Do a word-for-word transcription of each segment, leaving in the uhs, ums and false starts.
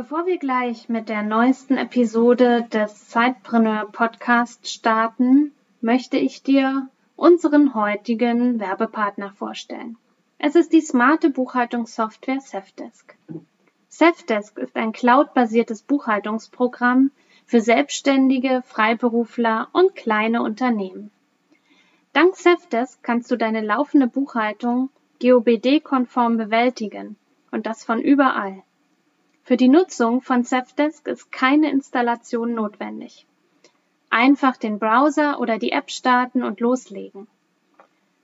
Bevor wir gleich mit der neuesten Episode des Zeitpreneur Podcast starten, möchte ich dir unseren heutigen Werbepartner vorstellen. Es ist die smarte Buchhaltungssoftware sevDesk. sevDesk ist ein cloud-basiertes Buchhaltungsprogramm für Selbstständige, Freiberufler und kleine Unternehmen. Dank sevDesk kannst du deine laufende Buchhaltung G O B D konform bewältigen und das von überall. Für die Nutzung von sevDesk ist keine Installation notwendig. Einfach den Browser oder die App starten und loslegen.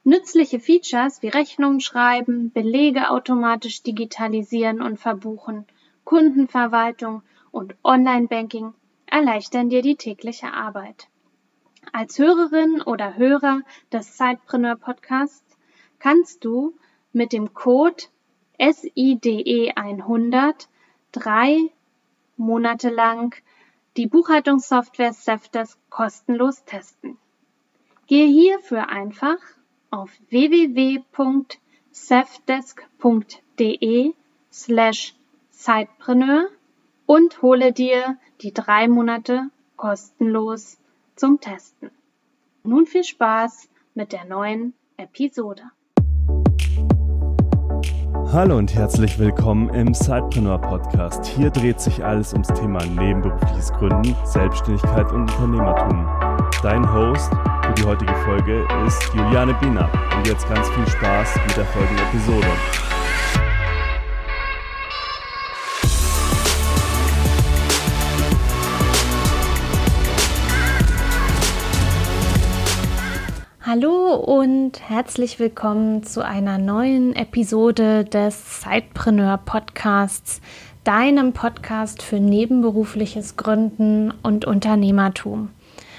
Nützliche Features wie Rechnungen schreiben, Belege automatisch digitalisieren und verbuchen, Kundenverwaltung und Online-Banking erleichtern dir die tägliche Arbeit. Als Hörerin oder Hörer des Zeitpreneur Podcasts kannst du mit dem Code S I D E hundert drei Monate lang die Buchhaltungssoftware sevDesk kostenlos testen. Gehe hierfür einfach auf w w w punkt sevdesk punkt d e slash zeitpreneur und hole dir die drei Monate kostenlos zum Testen. Nun viel Spaß mit der neuen Episode. Hallo und herzlich willkommen im Sidepreneur Podcast. Hier dreht sich alles ums Thema nebenberufliches Gründen, Selbstständigkeit und Unternehmertum. Dein Host für die heutige Folge ist Juliane Behnert. Und jetzt ganz viel Spaß mit der folgenden Episode. Hallo und herzlich willkommen zu einer neuen Episode des Zeitpreneur Podcasts, deinem Podcast für nebenberufliches Gründen und Unternehmertum.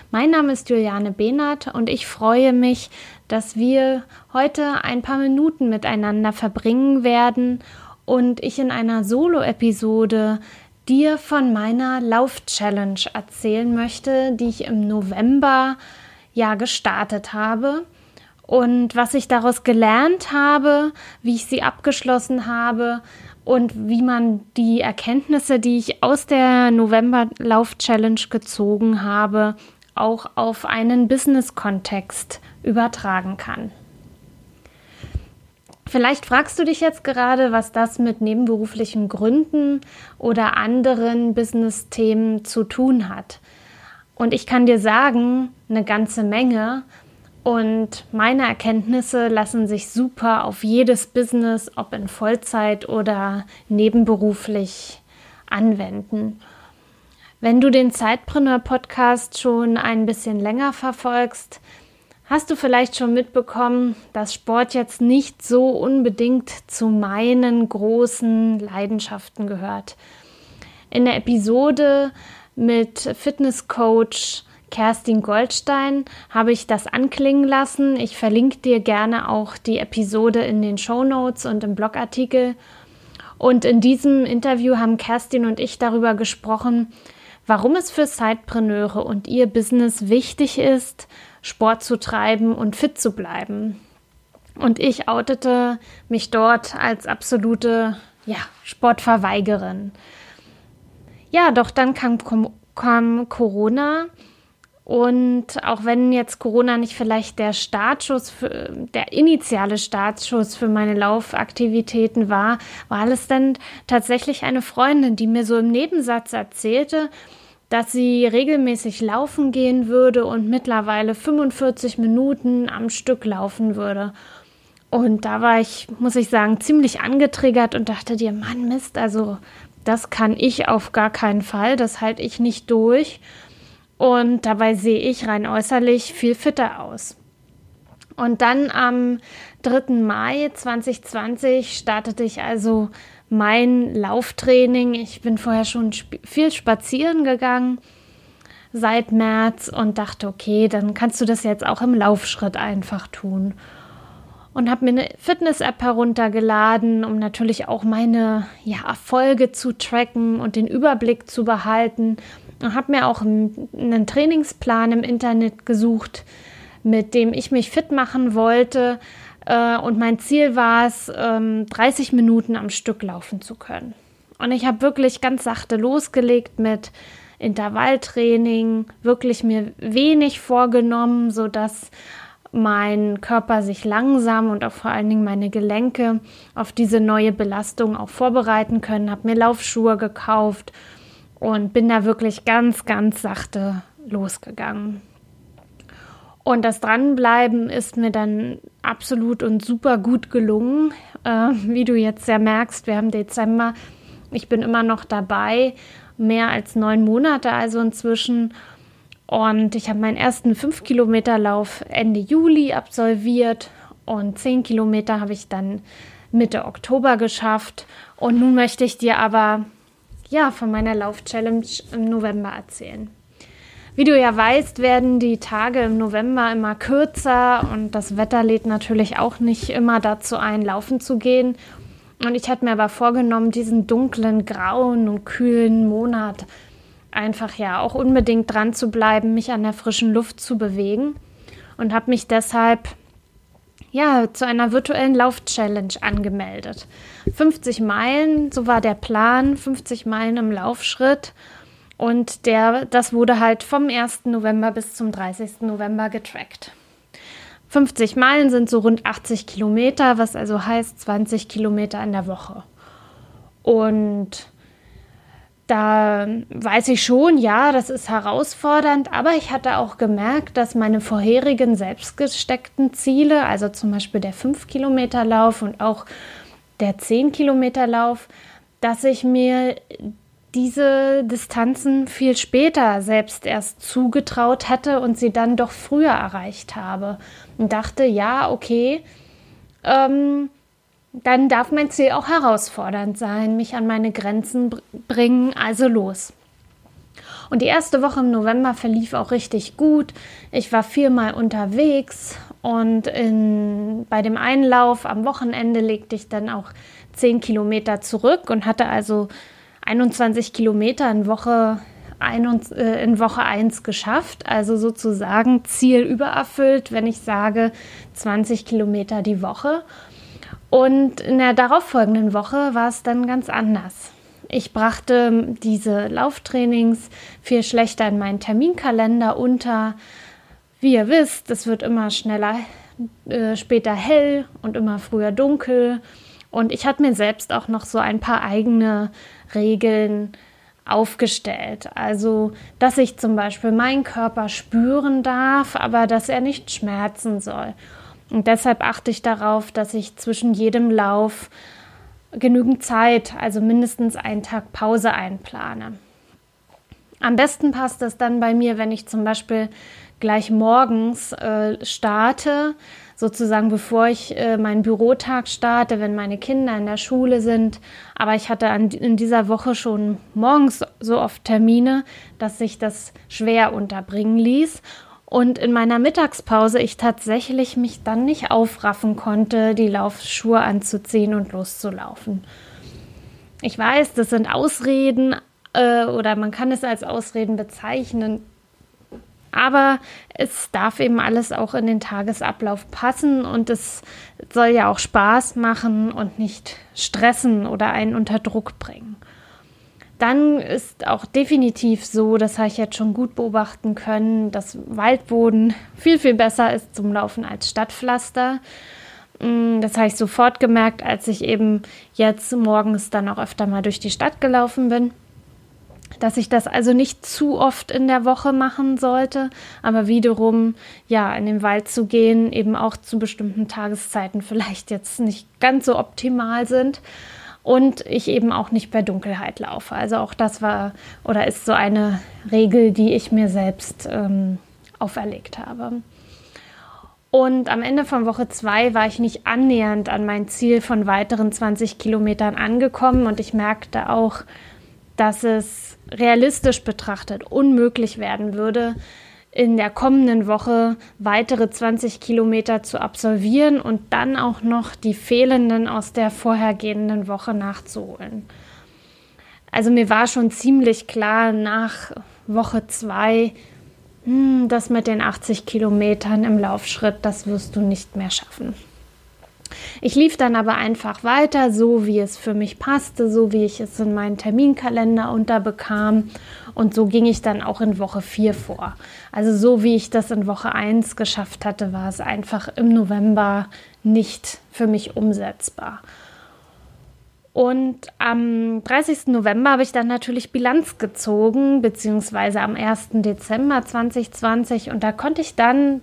Mein Name ist Juliane Behnert und ich freue mich, dass wir heute ein paar Minuten miteinander verbringen werden und ich in einer Solo-Episode dir von meiner Lauf-Challenge erzählen möchte, die ich im November ja gestartet habe und was ich daraus gelernt habe, wie ich sie abgeschlossen habe und wie man die Erkenntnisse, die ich aus der November-Lauf-Challenge gezogen habe, auch auf einen Business-Kontext übertragen kann. Vielleicht fragst du dich jetzt gerade, was das mit nebenberuflichen Gründen oder anderen Business-Themen zu tun hat. Und ich kann dir sagen, eine ganze Menge. Und meine Erkenntnisse lassen sich super auf jedes Business, ob in Vollzeit oder nebenberuflich, anwenden. Wenn du den Zeitpreneur Podcast schon ein bisschen länger verfolgst, hast du vielleicht schon mitbekommen, dass Sport jetzt nicht so unbedingt zu meinen großen Leidenschaften gehört. In der Episode mit Fitnesscoach Kerstin Goldstein habe ich das anklingen lassen. Ich verlinke dir gerne auch die Episode in den Shownotes und im Blogartikel. Und in diesem Interview haben Kerstin und ich darüber gesprochen, warum es für Sidepreneure und ihr Business wichtig ist, Sport zu treiben und fit zu bleiben. Und ich outete mich dort als absolute, ja, Sportverweigerin. Ja, doch dann kam, kam Corona und auch wenn jetzt Corona nicht vielleicht der Startschuss, für, der initiale Startschuss für meine Laufaktivitäten war, war es dann tatsächlich eine Freundin, die mir so im Nebensatz erzählte, dass sie regelmäßig laufen gehen würde und mittlerweile fünfundvierzig Minuten am Stück laufen würde. Und da war ich, muss ich sagen, ziemlich angetriggert und dachte dir, Mann, Mist, also das kann ich auf gar keinen Fall, das halte ich nicht durch. Und dabei sehe ich rein äußerlich viel fitter aus. Und dann am dritten Mai zweitausendzwanzig startete ich also mein Lauftraining. Ich bin vorher schon sp- viel spazieren gegangen seit März und dachte, okay, dann kannst du das jetzt auch im Laufschritt einfach tun. Und habe mir eine Fitness-App heruntergeladen, um natürlich auch meine ja, Erfolge zu tracken und den Überblick zu behalten. Und habe mir auch einen Trainingsplan im Internet gesucht, mit dem ich mich fit machen wollte. Und mein Ziel war es, dreißig Minuten am Stück laufen zu können. Und ich habe wirklich ganz sachte losgelegt mit Intervalltraining, wirklich mir wenig vorgenommen, sodass mein Körper sich langsam und auch vor allen Dingen meine Gelenke auf diese neue Belastung auch vorbereiten können. Habe mir Laufschuhe gekauft und bin da wirklich ganz, ganz sachte losgegangen. Und das Dranbleiben ist mir dann absolut und super gut gelungen. Äh, wie du jetzt ja merkst, wir haben Dezember. Ich bin immer noch dabei, mehr als neun Monate also inzwischen. Und ich habe meinen ersten fünf Kilometer Lauf Ende Juli absolviert. Und zehn Kilometer habe ich dann Mitte Oktober geschafft. Und nun möchte ich dir aber ja von meiner Lauf-Challenge im November erzählen. Wie du ja weißt, werden die Tage im November immer kürzer und das Wetter lädt natürlich auch nicht immer dazu ein, laufen zu gehen. Und ich hatte mir aber vorgenommen, diesen dunklen, grauen und kühlen Monat einfach ja auch unbedingt dran zu bleiben, mich an der frischen Luft zu bewegen, und habe mich deshalb ja zu einer virtuellen Lauf-Challenge angemeldet. fünfzig Meilen, so war der Plan, fünfzig Meilen im Laufschritt. Und der, das wurde halt vom ersten November bis zum dreißigsten November getrackt. fünfzig Meilen sind so rund achtzig Kilometer, was also heißt zwanzig Kilometer in der Woche. Und da weiß ich schon, ja, das ist herausfordernd, aber ich hatte auch gemerkt, dass meine vorherigen selbst gesteckten Ziele, also zum Beispiel der fünf Kilometer Lauf und auch der zehn Kilometer Lauf, dass ich mir diese Distanzen viel später selbst erst zugetraut hatte und sie dann doch früher erreicht habe. Und dachte, ja, okay, ähm, dann darf mein Ziel auch herausfordernd sein, mich an meine Grenzen br- bringen, also los. Und die erste Woche im November verlief auch richtig gut. Ich war viermal unterwegs und in, bei dem einen Lauf am Wochenende legte ich dann auch zehn Kilometer zurück und hatte also einundzwanzig Kilometer in Woche eins, äh, in Woche eins geschafft, also sozusagen Ziel übererfüllt, wenn ich sage zwanzig Kilometer die Woche. Und in der darauffolgenden Woche war es dann ganz anders. Ich brachte diese Lauftrainings viel schlechter in meinen Terminkalender unter. Wie ihr wisst, es wird immer schneller, äh, später hell und immer früher dunkel. Und ich hatte mir selbst auch noch so ein paar eigene Regeln aufgestellt. Also, dass ich zum Beispiel meinen Körper spüren darf, aber dass er nicht schmerzen soll. Und deshalb achte ich darauf, dass ich zwischen jedem Lauf genügend Zeit, also mindestens einen Tag Pause einplane. Am besten passt das dann bei mir, wenn ich zum Beispiel gleich morgens äh, starte, sozusagen bevor ich äh, meinen Bürotag starte, wenn meine Kinder in der Schule sind. Aber ich hatte an, in dieser Woche schon morgens so oft Termine, dass sich das schwer unterbringen ließ. Und in meiner Mittagspause ich tatsächlich mich dann nicht aufraffen konnte, die Laufschuhe anzuziehen und loszulaufen. Ich weiß, das sind Ausreden äh, oder man kann es als Ausreden bezeichnen. Aber es darf eben alles auch in den Tagesablauf passen und es soll ja auch Spaß machen und nicht stressen oder einen unter Druck bringen. Dann ist auch definitiv so, das habe ich jetzt schon gut beobachten können, dass Waldboden viel, viel besser ist zum Laufen als Stadtpflaster. Das habe ich sofort gemerkt, als ich eben jetzt morgens dann auch öfter mal durch die Stadt gelaufen bin. Dass ich das also nicht zu oft in der Woche machen sollte, aber wiederum, ja, in den Wald zu gehen, eben auch zu bestimmten Tageszeiten vielleicht jetzt nicht ganz so optimal sind und ich eben auch nicht bei Dunkelheit laufe. Also auch das war oder ist so eine Regel, die ich mir selbst ähm, auferlegt habe. Und am Ende von Woche zwei war ich nicht annähernd an mein Ziel von weiteren zwanzig Kilometern angekommen und ich merkte auch, dass es realistisch betrachtet unmöglich werden würde, in der kommenden Woche weitere zwanzig Kilometer zu absolvieren und dann auch noch die fehlenden aus der vorhergehenden Woche nachzuholen. Also mir war schon ziemlich klar nach Woche zwei, das mit den achtzig Kilometern im Laufschritt, das wirst du nicht mehr schaffen. Ich lief dann aber einfach weiter, so wie es für mich passte, so wie ich es in meinen Terminkalender unterbekam. Und so ging ich dann auch in Woche vier vor. Also so wie ich das in Woche eins geschafft hatte, war es einfach im November nicht für mich umsetzbar. Und am dreißigsten November habe ich dann natürlich Bilanz gezogen, beziehungsweise am ersten Dezember zweitausendzwanzig. Und da konnte ich dann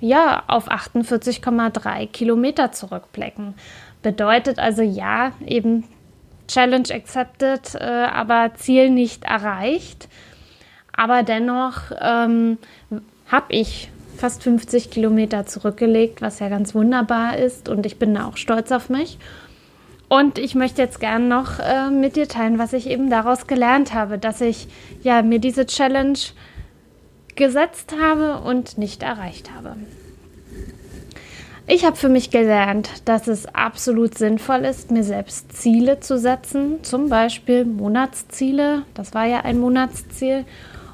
ja auf achtundvierzig Komma drei Kilometer zurückblicken. Bedeutet also ja, eben Challenge accepted, äh, aber Ziel nicht erreicht. Aber dennoch ähm, habe ich fast fünfzig Kilometer zurückgelegt, was ja ganz wunderbar ist. Und ich bin da auch stolz auf mich. Und ich möchte jetzt gerne noch äh, mit dir teilen, was ich eben daraus gelernt habe, dass ich ja mir diese Challenge gesetzt habe und nicht erreicht habe. Ich habe für mich gelernt, dass es absolut sinnvoll ist, mir selbst Ziele zu setzen, zum Beispiel Monatsziele, das war ja ein Monatsziel,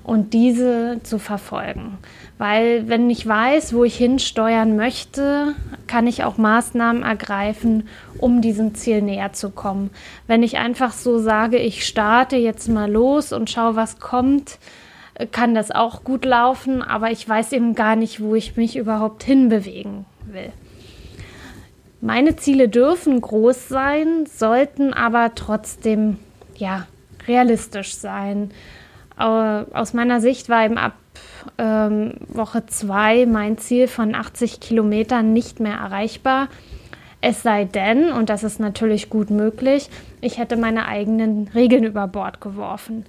und diese zu verfolgen. Weil wenn ich weiß, wo ich hinsteuern möchte, kann ich auch Maßnahmen ergreifen, um diesem Ziel näher zu kommen. Wenn ich einfach so sage, ich starte jetzt mal los und schaue, was kommt, kann das auch gut laufen, aber ich weiß eben gar nicht, wo ich mich überhaupt hinbewegen will. Meine Ziele dürfen groß sein, sollten aber trotzdem ja, realistisch sein. Aus meiner Sicht war eben ab ähm, Woche zwei mein Ziel von achtzig Kilometern nicht mehr erreichbar. Es sei denn, und das ist natürlich gut möglich, ich hätte meine eigenen Regeln über Bord geworfen.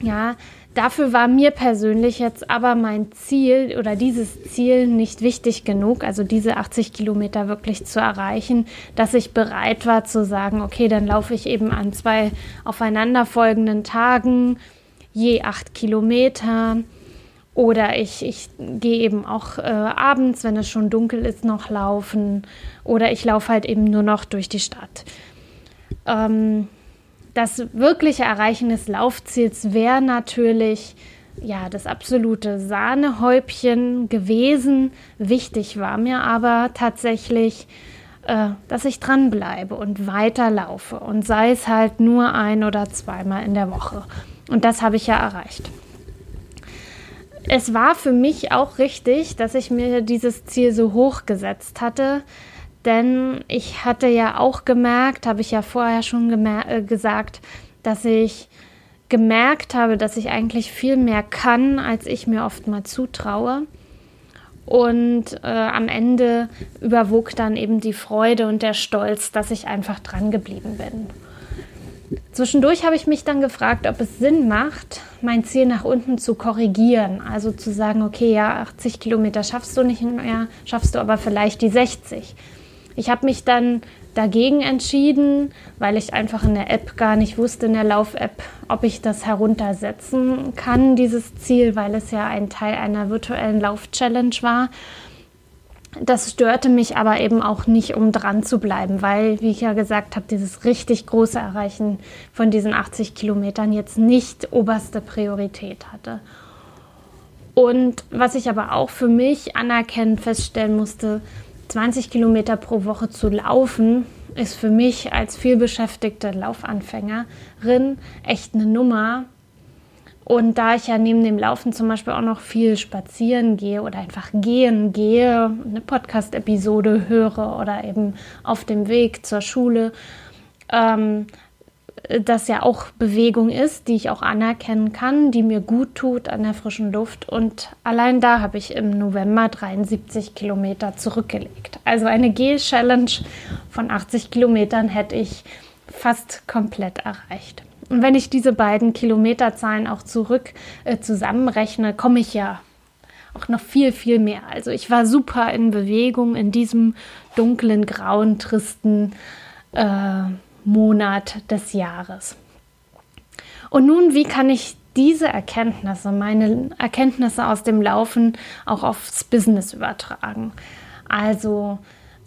Ja, dafür war mir persönlich jetzt aber mein Ziel oder dieses Ziel nicht wichtig genug, also diese achtzig Kilometer wirklich zu erreichen, dass ich bereit war zu sagen, okay, dann laufe ich eben an zwei aufeinanderfolgenden Tagen je acht Kilometer oder ich, ich gehe eben auch äh, abends, wenn es schon dunkel ist, noch laufen oder ich laufe halt eben nur noch durch die Stadt. Ähm, das wirkliche Erreichen des Laufziels wäre natürlich ja, das absolute Sahnehäubchen gewesen. Wichtig war mir aber tatsächlich, äh, dass ich dranbleibe und weiterlaufe und sei es halt nur ein- oder zweimal in der Woche. Und das habe ich ja erreicht. Es war für mich auch richtig, dass ich mir dieses Ziel so hoch gesetzt hatte, denn ich hatte ja auch gemerkt, habe ich ja vorher schon gemer- äh, gesagt, dass ich gemerkt habe, dass ich eigentlich viel mehr kann, als ich mir oft mal zutraue. Und äh, am Ende überwog dann eben die Freude und der Stolz, dass ich einfach dran geblieben bin. Zwischendurch habe ich mich dann gefragt, ob es Sinn macht, mein Ziel nach unten zu korrigieren. Also zu sagen, okay, ja, achtzig Kilometer schaffst du nicht mehr, schaffst du aber vielleicht die sechzig. Ich habe mich dann dagegen entschieden, weil ich einfach in der App gar nicht wusste, in der Lauf-App, ob ich das heruntersetzen kann, dieses Ziel, weil es ja ein Teil einer virtuellen Lauf-Challenge war. Das störte mich aber eben auch nicht, um dran zu bleiben, weil, wie ich ja gesagt habe, dieses richtig große Erreichen von diesen achtzig Kilometern jetzt nicht oberste Priorität hatte. Und was ich aber auch für mich anerkennend feststellen musste, zwanzig Kilometer pro Woche zu laufen, ist für mich als vielbeschäftigte Laufanfängerin echt eine Nummer. Und da ich ja neben dem Laufen zum Beispiel auch noch viel spazieren gehe oder einfach gehen gehe, eine Podcast-Episode höre oder eben auf dem Weg zur Schule, ähm, das ja auch Bewegung ist, die ich auch anerkennen kann, die mir gut tut an der frischen Luft. Und allein da habe ich im November dreiundsiebzig Kilometer zurückgelegt. Also eine Geh-Challenge von achtzig Kilometern hätte ich fast komplett erreicht. Und wenn ich diese beiden Kilometerzahlen auch zurück äh, zusammenrechne, komme ich ja auch noch viel, viel mehr. Also ich war super in Bewegung in diesem dunklen, grauen, tristen äh, Monat des Jahres. Und nun, wie kann ich diese Erkenntnisse, meine Erkenntnisse aus dem Laufen auch aufs Business übertragen? Also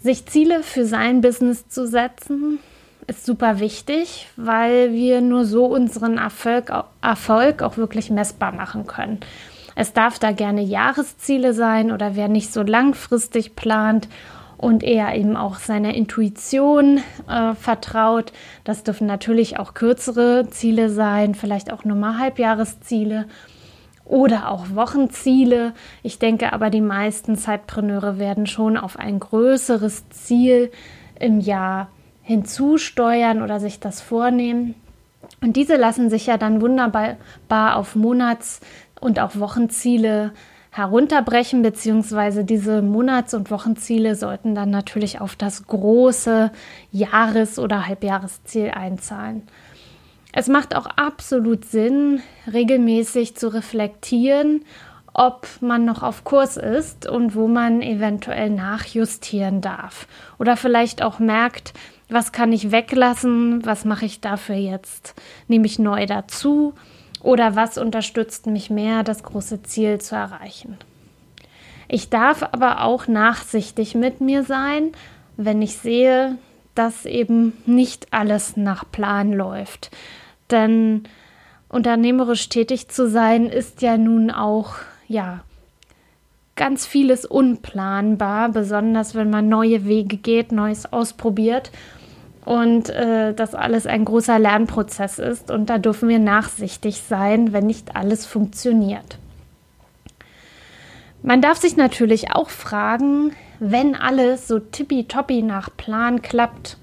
sich Ziele für sein Business zu setzen, ist super wichtig, weil wir nur so unseren Erfolg, Erfolg auch wirklich messbar machen können. Es darf da gerne Jahresziele sein oder wer nicht so langfristig plant und eher eben auch seiner Intuition äh, vertraut. Das dürfen natürlich auch kürzere Ziele sein, vielleicht auch nur mal Halbjahresziele oder auch Wochenziele. Ich denke aber, die meisten Zeitpreneure werden schon auf ein größeres Ziel im Jahr hinzusteuern oder sich das vornehmen. Und diese lassen sich ja dann wunderbar auf Monats- und auch Wochenziele herunterbrechen, beziehungsweise diese Monats- und Wochenziele sollten dann natürlich auf das große Jahres- oder Halbjahresziel einzahlen. Es macht auch absolut Sinn, regelmäßig zu reflektieren, ob man noch auf Kurs ist und wo man eventuell nachjustieren darf. Oder vielleicht auch merkt, was kann ich weglassen, was mache ich dafür jetzt, nehme ich neu dazu oder was unterstützt mich mehr, das große Ziel zu erreichen. Ich darf aber auch nachsichtig mit mir sein, wenn ich sehe, dass eben nicht alles nach Plan läuft. Denn unternehmerisch tätig zu sein, ist ja nun auch, ja, ganz vieles unplanbar, besonders wenn man neue Wege geht, Neues ausprobiert und äh, das alles ein großer Lernprozess ist. Und da dürfen wir nachsichtig sein, wenn nicht alles funktioniert. Man darf sich natürlich auch fragen, wenn alles so tippitoppi nach Plan klappt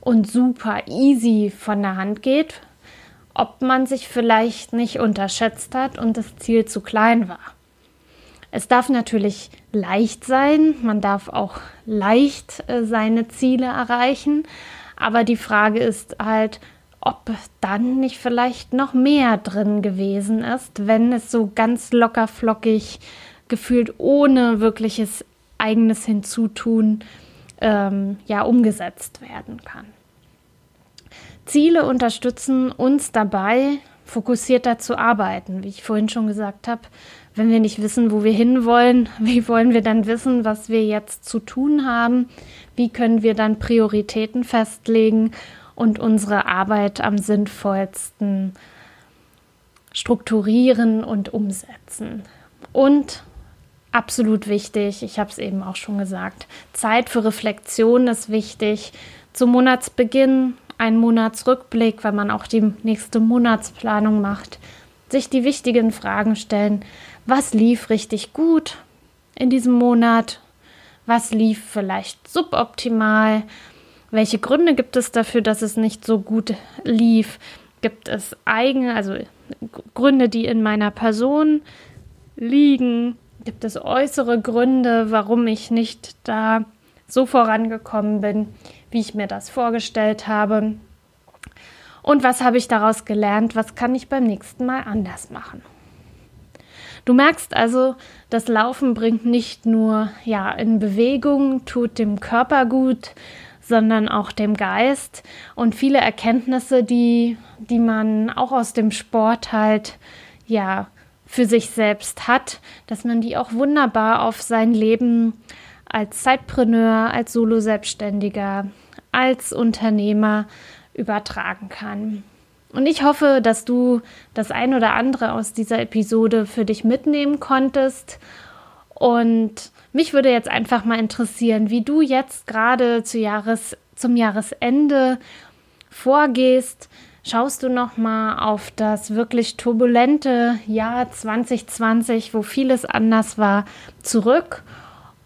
und super easy von der Hand geht, ob man sich vielleicht nicht unterschätzt hat und das Ziel zu klein war. Es darf natürlich leicht sein, man darf auch leicht äh, seine Ziele erreichen, aber die Frage ist halt, ob dann nicht vielleicht noch mehr drin gewesen ist, wenn es so ganz locker flockig gefühlt ohne wirkliches eigenes Hinzutun ähm, ja umgesetzt werden kann. Ziele unterstützen uns dabei, fokussierter zu arbeiten, wie ich vorhin schon gesagt habe. Wenn wir nicht wissen, wo wir hinwollen, wie wollen wir dann wissen, was wir jetzt zu tun haben? Wie können wir dann Prioritäten festlegen und unsere Arbeit am sinnvollsten strukturieren und umsetzen? Und absolut wichtig, ich habe es eben auch schon gesagt, Zeit für Reflexion ist wichtig. Zum Monatsbeginn ein Monatsrückblick, wenn man auch die nächste Monatsplanung macht, sich die wichtigen Fragen stellen. Was lief richtig gut in diesem Monat? Was lief vielleicht suboptimal? Welche Gründe gibt es dafür, dass es nicht so gut lief? Gibt es eigene, also Gründe, die in meiner Person liegen? Gibt es äußere Gründe, warum ich nicht da so vorangekommen bin, wie ich mir das vorgestellt habe? Und was habe ich daraus gelernt? Was kann ich beim nächsten Mal anders machen? Du merkst also, das Laufen bringt nicht nur ja, in Bewegung, tut dem Körper gut, sondern auch dem Geist. Und viele Erkenntnisse, die, die man auch aus dem Sport halt ja, für sich selbst hat, dass man die auch wunderbar auf sein Leben als Zeitpreneur, als Solo-Selbstständiger, als Unternehmer übertragen kann. Und ich hoffe, dass du das ein oder andere aus dieser Episode für dich mitnehmen konntest. Und mich würde jetzt einfach mal interessieren, wie du jetzt gerade zu Jahres, zum Jahresende vorgehst. Schaust du nochmal auf das wirklich turbulente Jahr zwanzig zwanzig, wo vieles anders war, zurück?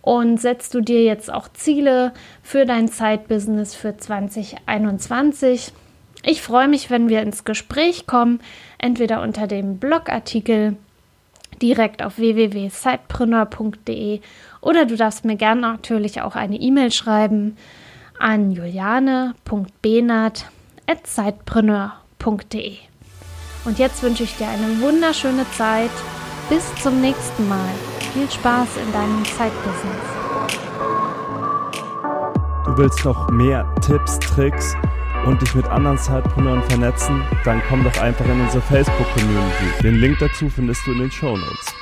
Und setzt du dir jetzt auch Ziele für dein Zeitbusiness für zwanzig einundzwanzig? Ich freue mich, wenn wir ins Gespräch kommen, entweder unter dem Blogartikel direkt auf w w w punkt sidepreneur punkt d e oder du darfst mir gerne natürlich auch eine E-Mail schreiben an juliane punkt behnert at sidepreneur punkt d e. Und jetzt wünsche ich dir eine wunderschöne Zeit. Bis zum nächsten Mal. Viel Spaß in deinem Zeitbusiness. Du willst noch mehr Tipps, Tricks und dich mit anderen Zeitpreneuren vernetzen? Dann komm doch einfach in unsere Facebook-Community. Den Link dazu findest du in den Shownotes.